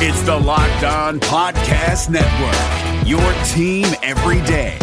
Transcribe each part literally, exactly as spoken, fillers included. It's the Locked On Podcast Network, your team every day.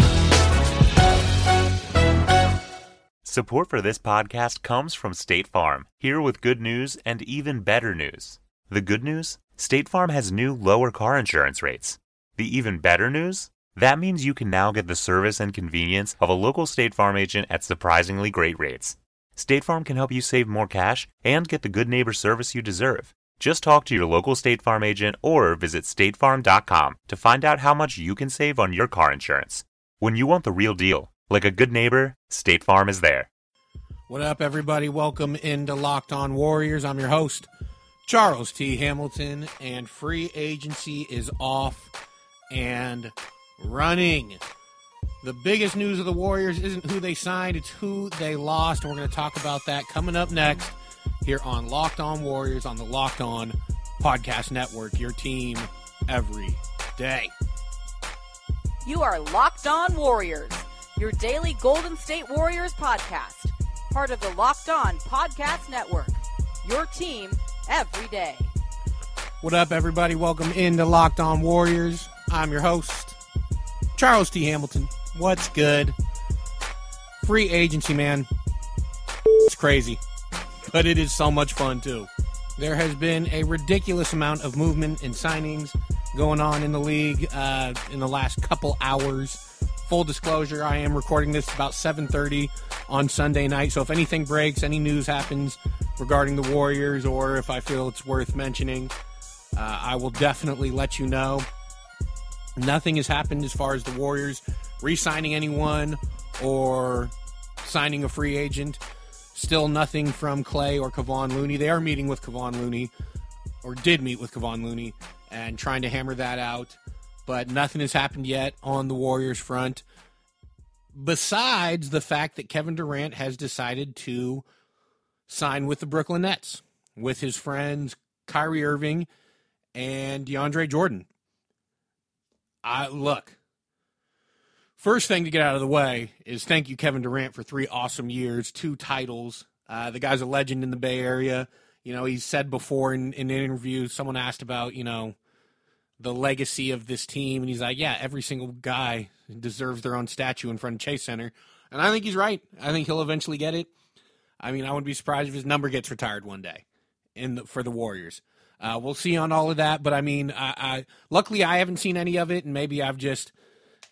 Support for this podcast comes from State Farm, here with good news and even better news. The good news? State Farm has new lower car insurance rates. The even better news? That means you can now get the service and convenience of a local State Farm agent at surprisingly great rates. State Farm can help you save more cash and get the good neighbor service you deserve. Just talk to your local State Farm agent or visit state farm dot com to find out how much you can save on your car insurance. When you want the real deal, like a good neighbor, State Farm is there. What up, everybody? Welcome into Locked On Warriors. I'm your host, Charles T. Hamilton, and free agency is off and running. The biggest news of the Warriors isn't who they signed, it's who they lost. We're going to talk about that coming up next here on Locked On Warriors on the Locked On Podcast Network, your team every day. You are Locked On Warriors, your daily Golden State Warriors podcast, part of the Locked On Podcast Network, your team every day. What up, everybody? Welcome into Locked On Warriors. I'm your host, Charles T. Hamilton. What's good? Free agency, man. It's crazy. But it is so much fun, too. There has been a ridiculous amount of movement and signings going on in the league uh, in the last couple hours. Full disclosure, I am recording this about seven thirty on Sunday night, so if anything breaks, any news happens regarding the Warriors, or if I feel it's worth mentioning, uh, I will definitely let you know. Nothing has happened as far as the Warriors re-signing anyone or signing a free agent. Still nothing from Klay or Kevon Looney. They are meeting with Kevon Looney, or did meet with Kevon Looney, and trying to hammer that out. But nothing has happened yet on the Warriors front, besides the fact that Kevin Durant has decided to sign with the Brooklyn Nets, with his friends Kyrie Irving and DeAndre Jordan. I look, first thing to get out of the way is thank you, Kevin Durant, for three awesome years, two titles. Uh, the guy's a legend in the Bay Area. You know, he said before in, in an interview, someone asked about, you know, the legacy of this team. And he's like, yeah, every single guy deserves their own statue in front of Chase Center. And I think he's right. I think he'll eventually get it. I mean, I wouldn't be surprised if his number gets retired one day in the, for the Warriors. Uh, we'll see on all of that. But, I mean, I, I luckily I haven't seen any of it, and maybe I've just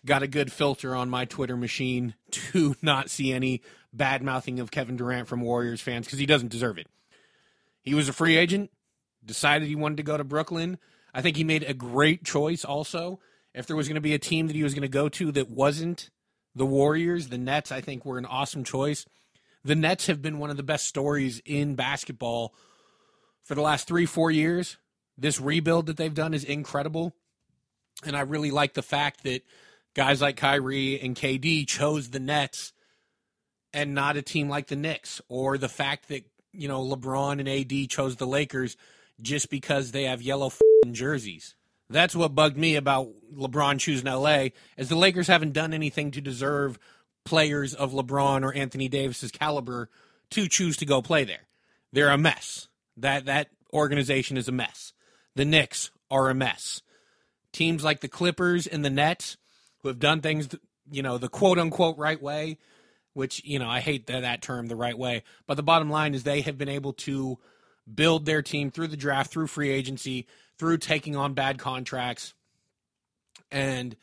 got a good filter on my Twitter machine to not see any bad-mouthing of Kevin Durant from Warriors fans, because he doesn't deserve it. He was a free agent, decided he wanted to go to Brooklyn. I think he made a great choice also. If there was going to be a team that he was going to go to that wasn't the Warriors, the Nets, I think, were an awesome choice. The Nets have been one of the best stories in basketball for the last three, four years. This rebuild that they've done is incredible, and I really like the fact that guys like Kyrie and K D chose the Nets and not a team like the Knicks, or the fact that, you know, LeBron and A D chose the Lakers just because they have yellow f***ing jerseys. That's what bugged me about LeBron choosing L A, is the Lakers haven't done anything to deserve players of LeBron or Anthony Davis's caliber to choose to go play there. They're a mess. That that organization is a mess. The Knicks are a mess. Teams like the Clippers and the Nets, who have done things, you know, the quote-unquote right way, which, you know, I hate that, that term, the right way. But the bottom line is they have been able to build their team through the draft, through free agency, through taking on bad contracts, and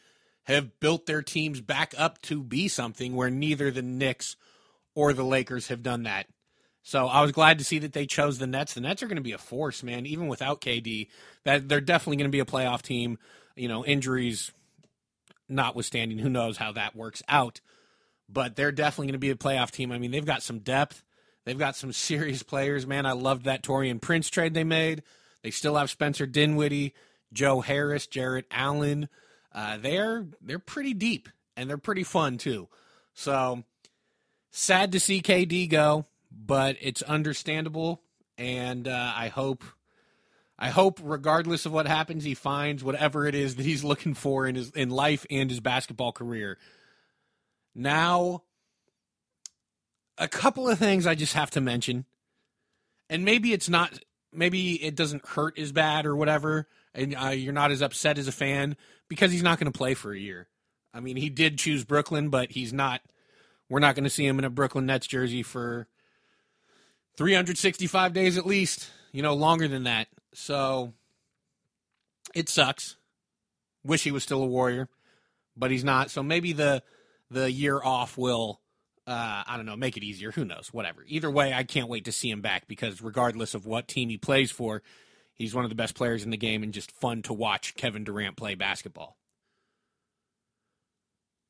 have built their teams back up to be something where neither the Knicks or the Lakers have done that. So I was glad to see that they chose the Nets. The Nets are going to be a force, man, even without K D. That they're definitely going to be a playoff team, you know, injuries notwithstanding, who knows how that works out, but they're definitely going to be a playoff team. I mean, they've got some depth. They've got some serious players, man. I loved that Taurean Prince trade they made. They still have Spencer Dinwiddie, Joe Harris, Jarrett Allen. Uh, they're, they're pretty deep, and they're pretty fun too. So sad to see K D go, but it's understandable. And uh, I hope, I hope regardless of what happens, he finds whatever it is that he's looking for in his in life and his basketball career. Now, a couple of things I just have to mention. And maybe it's not, maybe it doesn't hurt as bad or whatever and uh, you're not as upset as a fan because he's not going to play for a year. I mean, he did choose Brooklyn, but he's not. We're not going to see him in a Brooklyn Nets jersey for three hundred sixty-five days at least, you know, longer than that. So it sucks. Wish he was still a Warrior, but he's not. So maybe the the year off will, uh, I don't know, make it easier. Who knows? Whatever. Either way, I can't wait to see him back because regardless of what team he plays for, he's one of the best players in the game and just fun to watch Kevin Durant play basketball.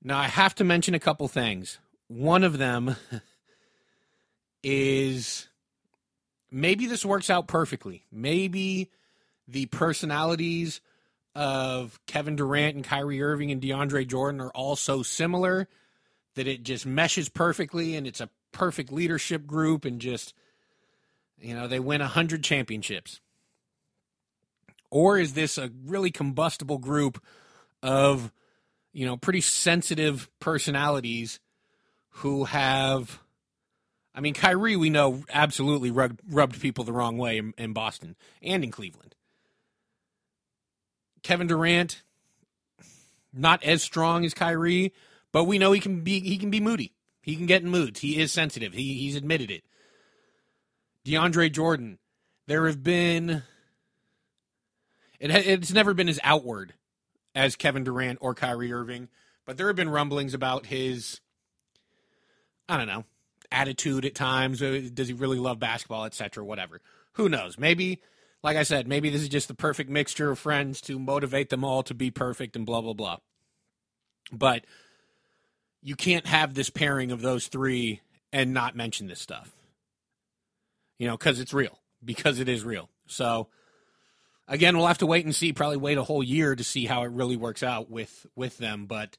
Now, I have to mention a couple things. One of them is maybe this works out perfectly. Maybe the personalities of Kevin Durant and Kyrie Irving and DeAndre Jordan are all so similar that it just meshes perfectly and it's a perfect leadership group and just, you know, they win one hundred championships. Or is this a really combustible group of, you know, pretty sensitive personalities who have, I mean, Kyrie, we know, absolutely rubbed, rubbed people the wrong way in, in Boston and in Cleveland. Kevin Durant, not as strong as Kyrie, but we know he can be he can be moody. He can get in moods. He is sensitive. He he's admitted it. DeAndre Jordan, there have been it it's never been as outward as Kevin Durant or Kyrie Irving, but there have been rumblings about his, I don't know, attitude at times. Does he really love basketball, et cetera, whatever. Who knows? Maybe, like I said, maybe this is just the perfect mixture of friends to motivate them all to be perfect and blah, blah, blah. But you can't have this pairing of those three and not mention this stuff, you know, because it's real, because it is real. So, again, we'll have to wait and see, probably wait a whole year to see how it really works out with, with them. But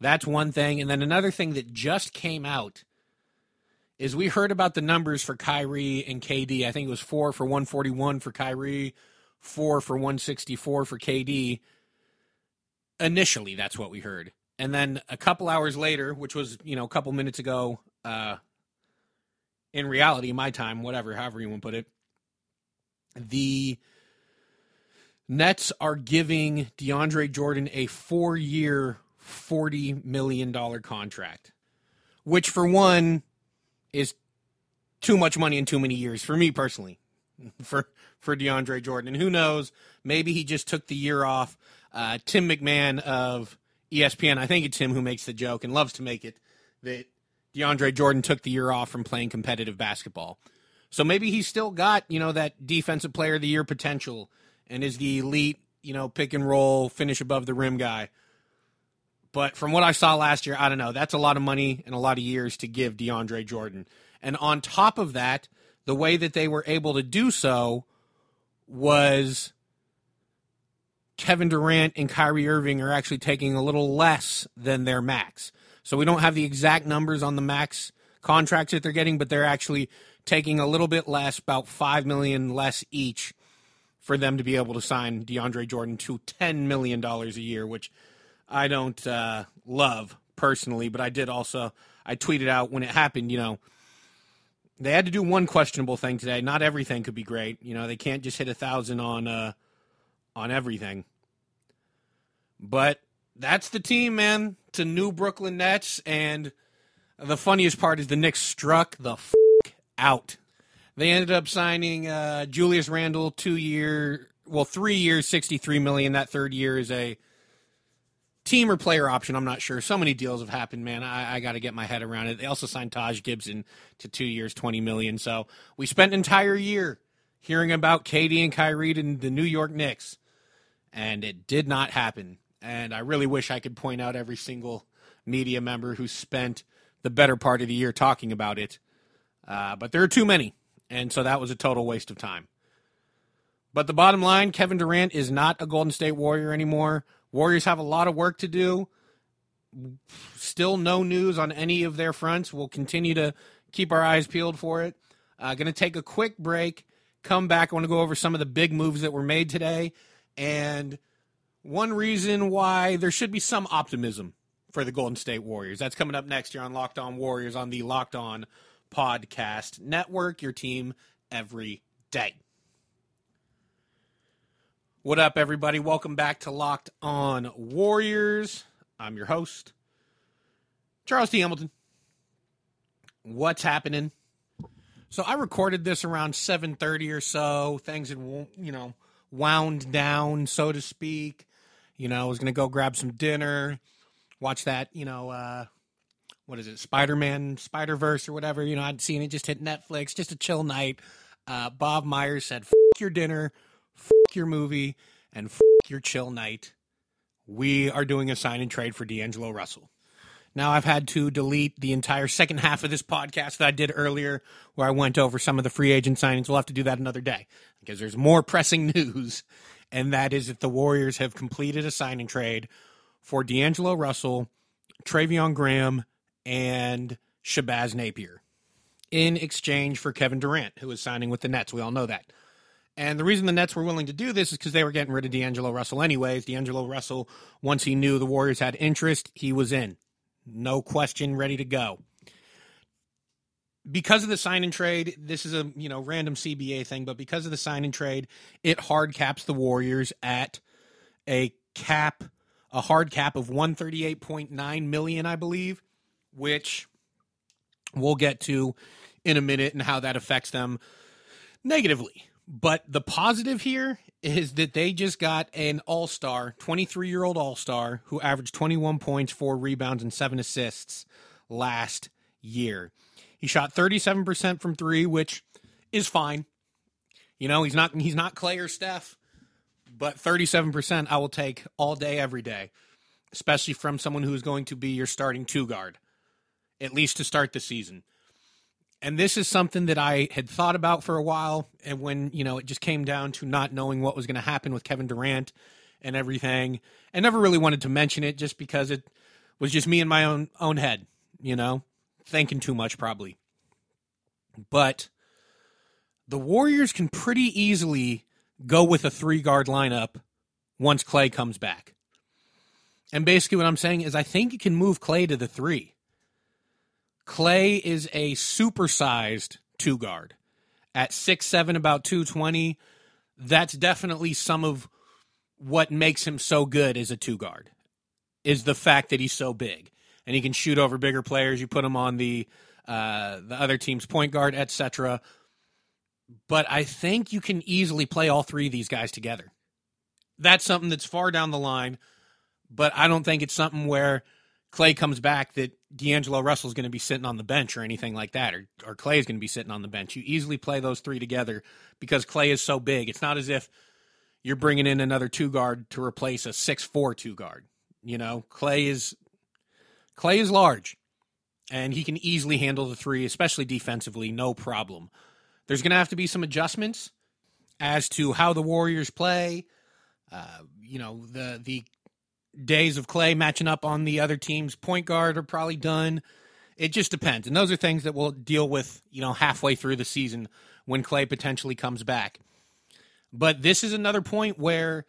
that's one thing. And then another thing that just came out is we heard about the numbers for Kyrie and K D. I think it was four for one forty-one for Kyrie, four for one sixty-four for K D. Initially, that's what we heard. And then a couple hours later, which was, you know, a couple minutes ago, uh, in reality, my time, whatever, however you want to put it, the Nets are giving DeAndre Jordan a four-year, forty million dollars contract, which for one is too much money in too many years for me personally, for for DeAndre Jordan. And who knows, maybe he just took the year off. Uh, Tim McMahon of E S P N, I think it's him who makes the joke and loves to make it, that DeAndre Jordan took the year off from playing competitive basketball. So maybe he's still got, you know, that defensive player of the year potential and is the elite, you know, pick and roll, finish above the rim guy. But from what I saw last year, I don't know. That's a lot of money and a lot of years to give DeAndre Jordan. And on top of that, the way that they were able to do so was Kevin Durant and Kyrie Irving are actually taking a little less than their max. So we don't have the exact numbers on the max contracts that they're getting, but they're actually taking a little bit less, about five million dollars less each, for them to be able to sign DeAndre Jordan to ten million dollars a year, which I don't uh, love personally, but I did also, I tweeted out when it happened, you know, they had to do one questionable thing today. Not everything could be great. You know, they can't just hit a thousand on, uh, on everything, but that's the team, man. It's a new Brooklyn Nets. And the funniest part is the Knicks struck the f- out. They ended up signing uh, Julius Randle two year, well, three years, sixty-three million dollars. That third year is a team or player option, I'm not sure. So many deals have happened, man. I, I got to get my head around it. They also signed Taj Gibson to two years, twenty million dollars. So we spent an entire year hearing about K D and Kyrie and the New York Knicks, and it did not happen. And I really wish I could point out every single media member who spent the better part of the year talking about it. Uh, but there are too many, and so that was a total waste of time. But the bottom line, Kevin Durant is not a Golden State Warrior anymore. Warriors have a lot of work to do. Still no news on any of their fronts. We'll continue to keep our eyes peeled for it. Uh, going to take a quick break, come back. I want to go over some of the big moves that were made today. And one reason why there should be some optimism for the Golden State Warriors. That's coming up next here on Locked On Warriors on the Locked On Podcast Network, your team every day. What up, everybody? Welcome back to Locked On Warriors. I'm your host, Charles T. Hamilton. What's happening? So I recorded this around seven thirty or so. Things had, you know, wound down, so to speak. You know, I was going to go grab some dinner, watch that, you know, uh, what is it, Spider-Man, Spider-Verse or whatever. You know, I'd seen it, just hit Netflix, just a chill night. Uh, Bob Myers said, F*** your dinner, F*** your movie, and F*** your chill night. We are doing a sign and trade for D'Angelo Russell. Now I've had to delete the entire second half of this podcast that I did earlier where I went over some of the free agent signings. We'll have to do that another day because there's more pressing news, and that is that the Warriors have completed a sign and trade for D'Angelo Russell, Travion Graham, and Shabazz Napier in exchange for Kevin Durant, who is signing with the Nets. We all know that. And the reason the Nets were willing to do this is because they were getting rid of D'Angelo Russell anyways. D'Angelo Russell, once he knew the Warriors had interest, he was in. No question, ready to go. Because of the sign and trade, this is a you know random C B A thing, but because of the sign and trade, it hard caps the Warriors at a cap, a hard cap of one hundred thirty-eight point nine million dollars, I believe, which we'll get to in a minute and how that affects them negatively. But the positive here is that they just got an all-star, twenty-three-year-old all-star, who averaged twenty-one points, four rebounds, and seven assists last year. He shot thirty-seven percent from three, which is fine. You know, he's not he's not Klay or Steph, but thirty-seven percent I will take all day, every day, especially from someone who is going to be your starting two-guard, at least to start the season. And this is something that I had thought about for a while, and when, you know, it just came down to not knowing what was going to happen with Kevin Durant and everything, I never really wanted to mention it just because it was just me in my own own head, you know, thinking too much probably. But the Warriors can pretty easily go with a three-guard lineup once Klay comes back. And basically what I'm saying is I think you can move Klay to the three. Klay is a supersized two-guard. At six seven, about two twenty, that's definitely some of what makes him so good as a two-guard, is the fact that he's so big. And he can shoot over bigger players. You put him on the uh, the other team's point guard, et cetera. But I think you can easily play all three of these guys together. That's something that's far down the line, but I don't think it's something where Klay comes back that D'Angelo Russell's going to be sitting on the bench or anything like that, or, or Klay is going to be sitting on the bench. You easily play those three together because Klay is so big. It's not as if you're bringing in another two-guard to replace a six four two-guard. You know, Klay is Klay is large, and he can easily handle the three, especially defensively, no problem. There's going to have to be some adjustments as to how the Warriors play, uh, you know, the the... days of Klay matching up on the other team's point guard are probably done. It just depends. And those are things that we'll deal with, you know, halfway through the season when Klay potentially comes back. But this is another point where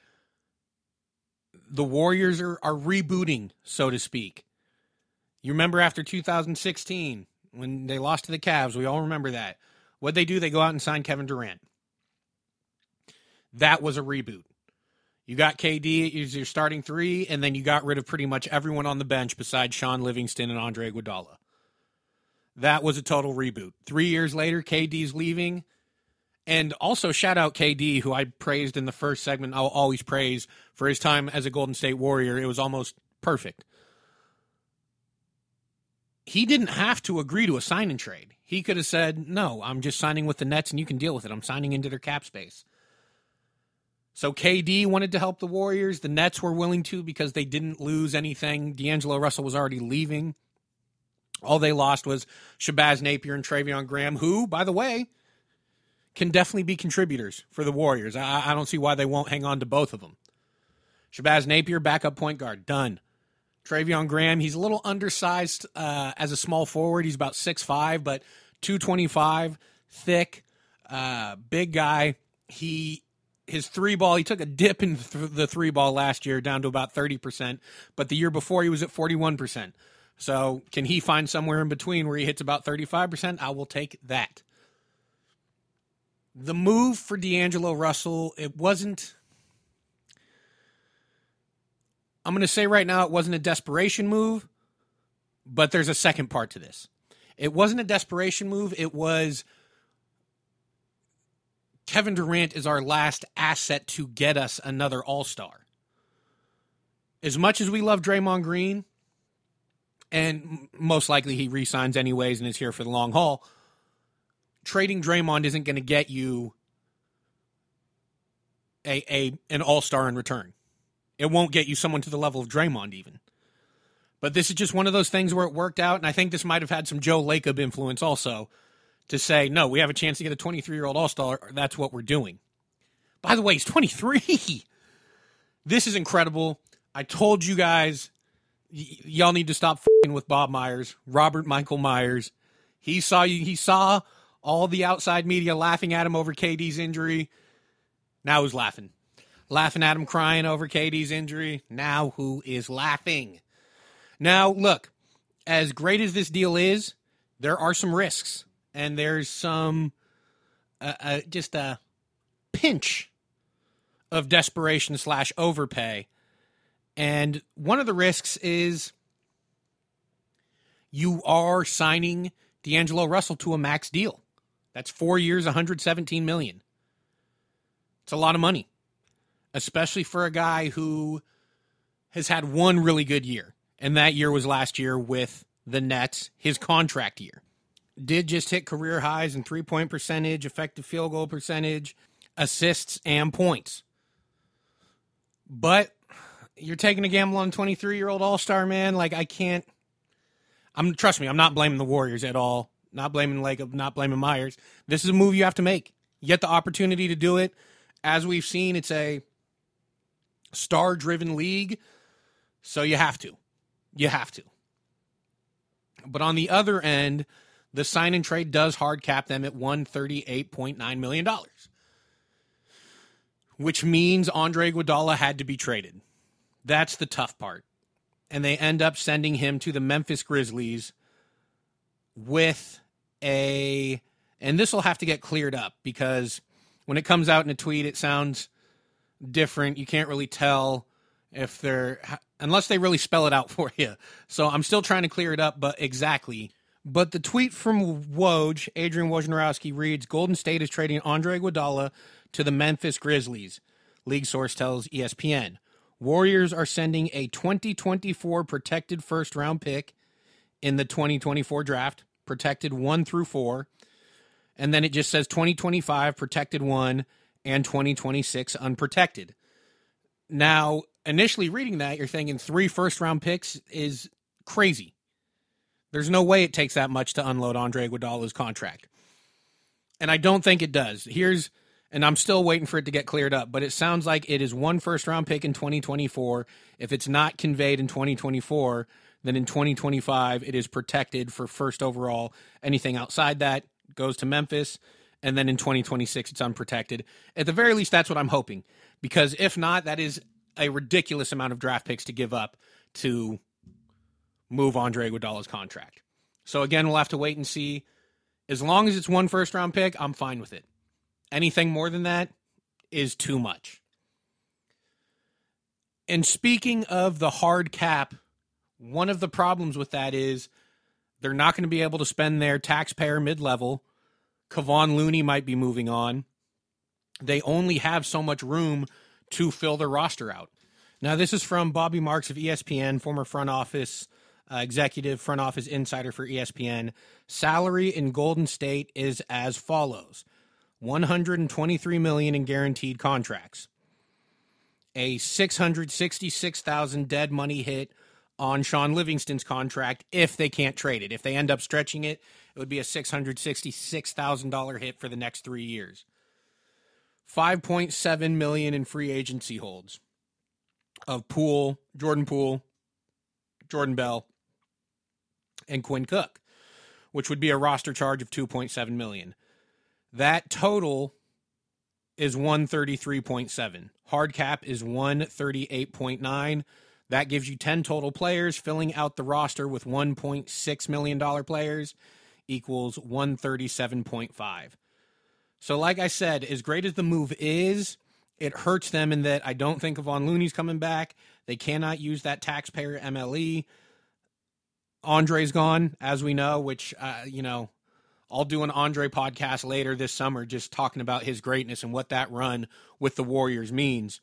the Warriors are, are rebooting, so to speak. You remember after two thousand sixteen, when they lost to the Cavs, we all remember that. What'd they do? They go out and sign Kevin Durant. That was a reboot. You got K D as your starting three, and then you got rid of pretty much everyone on the bench besides Sean Livingston and Andre Iguodala. That was a total reboot. Three years later, K D's leaving. And also shout out K D, who I praised in the first segment. I'll always praise for his time as a Golden State Warrior. It was almost perfect. He didn't have to agree to a sign and trade. He could have said, no, I'm just signing with the Nets and you can deal with it. I'm signing into their cap space. So K D wanted to help the Warriors. The Nets were willing to because they didn't lose anything. D'Angelo Russell was already leaving. All they lost was Shabazz Napier and Travion Graham, who, by the way, can definitely be contributors for the Warriors. I, I don't see why they won't hang on to both of them. Shabazz Napier, backup point guard, done. Travion Graham, he's a little undersized uh, as a small forward. He's about six five, but two twenty-five, thick, uh, big guy. He... His three ball, he took a dip in the three ball last year down to about thirty percent, but the year before he was at forty-one percent. So can he find somewhere in between where he hits about thirty-five percent? I will take that. The move for D'Angelo Russell, it wasn't I'm going to say right now it wasn't a desperation move, but there's a second part to this. It wasn't a desperation move. It was Kevin Durant is our last asset to get us another All-Star. As much as we love Draymond Green, and most likely he re-signs anyways and is here for the long haul, trading Draymond isn't going to get you a, a an All-Star in return. It won't get you someone to the level of Draymond even. But this is just one of those things where it worked out, and I think this might have had some Joe Lacob influence also to say, no, we have a chance to get a twenty-three-year-old All-Star. That's what we're doing. By the way, he's twenty-three. This is incredible. I told you guys, y- y'all need to stop f***ing with Bob Myers, Robert Michael Myers. He saw you. He saw all the outside media laughing at him over K D's injury. Now who's laughing? Laughing at him, crying over K D's injury. Now who is laughing? Now, look, as great as this deal is, there are some risks. And there's some, uh, uh, just a pinch of desperation slash overpay. And one of the risks is you are signing D'Angelo Russell to a max deal. That's four years, one hundred seventeen million dollars. It's a lot of money, especially for a guy who has had one really good year. And that year was last year with the Nets, his contract year. Did just hit career highs in three-point percentage, effective field goal percentage, assists, and points. But you're taking a gamble on twenty-three-year-old All-Star, man. Like, I can't... I'm Trust me, I'm not blaming the Warriors at all. Not blaming Lacob, not blaming Myers. This is a move you have to make. You get the opportunity to do it. As we've seen, it's a star-driven league, so you have to. You have to. But on the other end, the sign and trade does hard cap them at one hundred thirty-eight point nine million dollars, which means Andre Iguodala had to be traded. That's the tough part. And they end up sending him to the Memphis Grizzlies with a, and this will have to get cleared up because when it comes out in a tweet, it sounds different. You can't really tell if they're, unless they really spell it out for you. So I'm still trying to clear it up, but exactly. But the tweet from Woj, Adrian Wojnarowski, reads, Golden State is trading Andre Iguodala to the Memphis Grizzlies, league source tells E S P N. Warriors are sending a twenty twenty-four protected first-round pick in the twenty twenty-four draft, protected one through four. And then it just says twenty twenty-five, protected one, and twenty twenty-six, unprotected. Now, initially reading that, you're thinking three first-round picks is crazy. There's no way it takes that much to unload Andre Iguodala's contract. And I don't think it does. Here's, and I'm still waiting for it to get cleared up, but it sounds like it is one first-round pick in twenty twenty-four. If it's not conveyed in twenty twenty-four, then in twenty twenty-five, it is protected for first overall. Anything outside that goes to Memphis. And then in twenty twenty-six, it's unprotected. At the very least, that's what I'm hoping. Because if not, that is a ridiculous amount of draft picks to give up to move Andre Iguodala's contract. So again, we'll have to wait and see. As long as it's one first-round pick, I'm fine with it. Anything more than that is too much. And speaking of the hard cap, one of the problems with that is they're not going to be able to spend their taxpayer mid-level. Kevon Looney might be moving on. They only have so much room to fill their roster out. Now, this is from Bobby Marks of E S P N, former front office Uh, executive, front office insider for E S P N. Salary in Golden State is as follows: one hundred twenty-three million dollars in guaranteed contracts, a six hundred sixty-six thousand dollars dead money hit on Sean Livingston's contract if they can't trade it. If they end up stretching it, it would be a six hundred sixty-six thousand dollars hit for the next three years. five point seven million dollars in free agency holds of Poole, Jordan Poole, Jordan Bell, and Quinn Cook, which would be a roster charge of two point seven million dollars. That total is one hundred thirty-three point seven. Hard cap is one hundred thirty-eight point nine. That gives you ten total players. Filling out the roster with one point six million dollars players equals one hundred thirty-seven point five. So like I said, as great as the move is, It hurts them in that I don't think Kevon Looney's coming back. They cannot use that taxpayer M L E. Andre's gone, as we know, which, uh, you know, I'll do an Andre podcast later this summer just talking about his greatness and what that run with the Warriors means.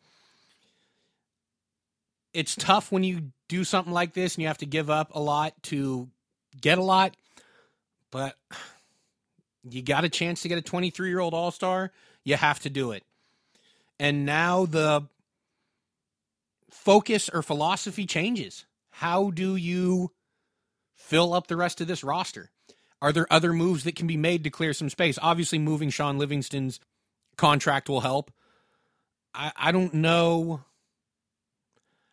It's tough when you do something like this and you have to give up a lot to get a lot, but you got a chance to get a twenty-three-year-old All-Star. You have to do it. And now the focus or philosophy changes. How do you fill up the rest of this roster? Are there other moves that can be made to clear some space? Obviously, moving Sean Livingston's contract will help. I, I don't know.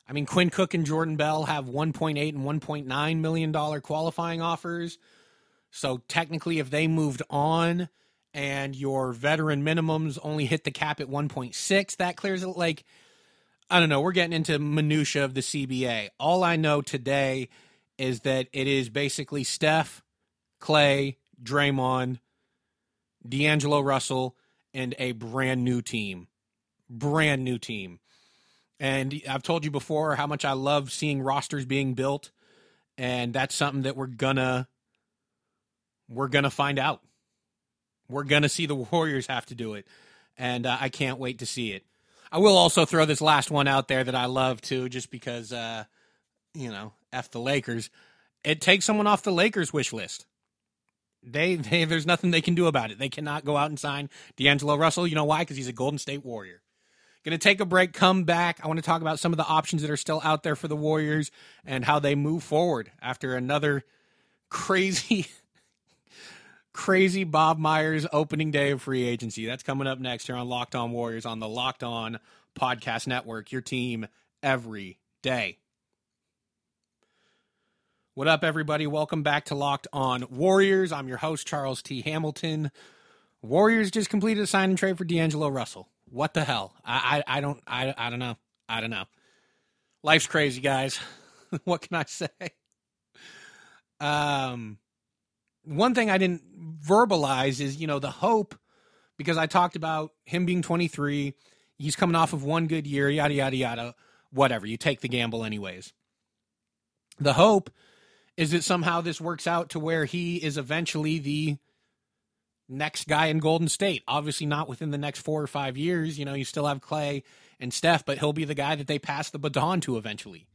I mean, Quinn Cook and Jordan Bell have one point eight and one point nine million dollars qualifying offers. So technically, if they moved on and your veteran minimums only hit the cap at one point six, that clears it. Like, I don't know. We're getting into minutia of the C B A. All I know today is that it is basically Steph, Klay, Draymond, D'Angelo Russell, and a brand new team. Brand new team. And I've told you before how much I love seeing rosters being built, and that's something that we're gonna we're gonna find out. We're gonna see the Warriors have to do it, and uh, I can't wait to see it. I will also throw this last one out there that I love too, just because uh, you know, F the Lakers. It takes someone off the Lakers' wish list. They, they, there's nothing they can do about it. They cannot go out and sign D'Angelo Russell. You know why? Because he's a Golden State Warrior. Going to take a break, come back. I want to talk about some of the options that are still out there for the Warriors and how they move forward after another crazy, crazy Bob Myers opening day of free agency. That's coming up next here on Locked On Warriors on the Locked On Podcast Network, your team every day. What up, everybody? Welcome back to Locked On Warriors. I'm your host, Charles T. Hamilton. Warriors just completed a sign and trade for D'Angelo Russell. What the hell? I, I, I don't I I don't know. I don't know. Life's crazy, guys. What can I say? Um, one thing I didn't verbalize is, you know, the hope, because I talked about him being twenty-three. He's coming off of one good year, yada, yada, yada, whatever. You take the gamble anyways. The hope is that somehow this works out to where he is eventually the next guy in Golden State. Obviously not within the next four or five years. You know, you still have Klay and Steph, but he'll be the guy that they pass the baton to eventually.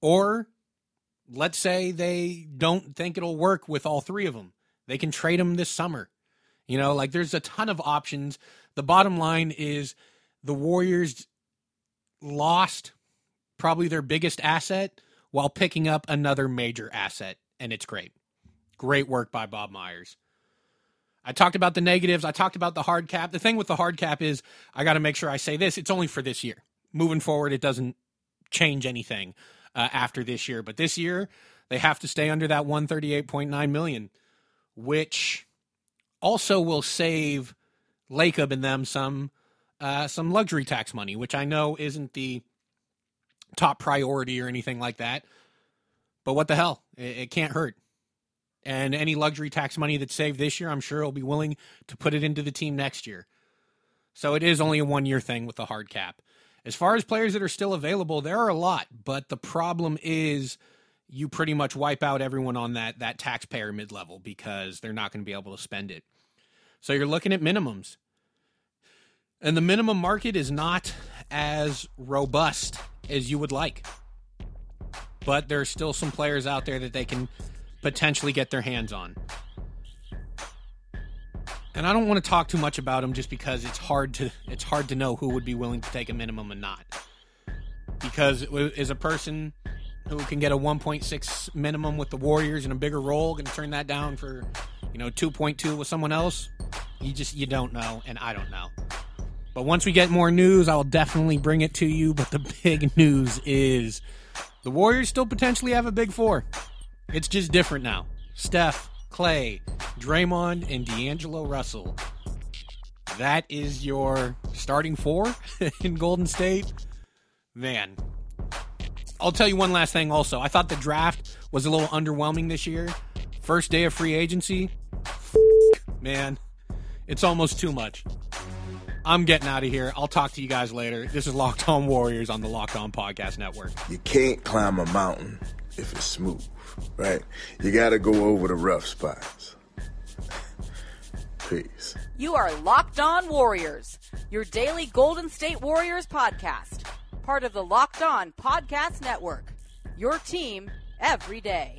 Or let's say they don't think it'll work with all three of them. They can trade him this summer. You know, like there's a ton of options. The bottom line is the Warriors lost probably their biggest asset while picking up another major asset, and it's great. Great work by Bob Myers. I talked about the negatives. I talked about the hard cap. The thing with the hard cap is I got to make sure I say this. It's only for this year. Moving forward, it doesn't change anything uh, after this year. But this year, they have to stay under that one thirty-eight point nine million dollars, which also will save Lacob and them some uh, some luxury tax money, which I know isn't the top priority or anything like that. But what the hell? It, it can't hurt. And any luxury tax money that's saved this year, I'm sure he'll be willing to put it into the team next year. So it is only a one-year thing with the hard cap. As far as players that are still available, there are a lot. But the problem is you pretty much wipe out everyone on that, that taxpayer mid-level because they're not going to be able to spend it. So you're looking at minimums. And the minimum market is not as robust as you would like. But there are still some players out there that they can potentially get their hands on. And I don't want to talk too much about them just because it's hard to it's hard to know who would be willing to take a minimum and not. Because is a person who can get a one point six minimum with the Warriors in a bigger role going to turn that down for, you know, two point two with someone else? You just you don't know, and I don't know. But once we get more news, I'll definitely bring it to you, but the big news is the Warriors still potentially have a big four. It's just different now. Steph, Klay, Draymond, and D'Angelo Russell. That is your starting four in Golden State. Man. I'll tell you one last thing also. I thought the draft was a little underwhelming this year. First day of free agency. Man. It's almost too much. I'm getting out of here. I'll talk to you guys later. This is Locked On Warriors on the Locked On Podcast Network. You can't climb a mountain if it's smooth, right? You got to go over the rough spots. Peace. You are Locked On Warriors, your daily Golden State Warriors podcast. Part of the Locked On Podcast Network, your team every day.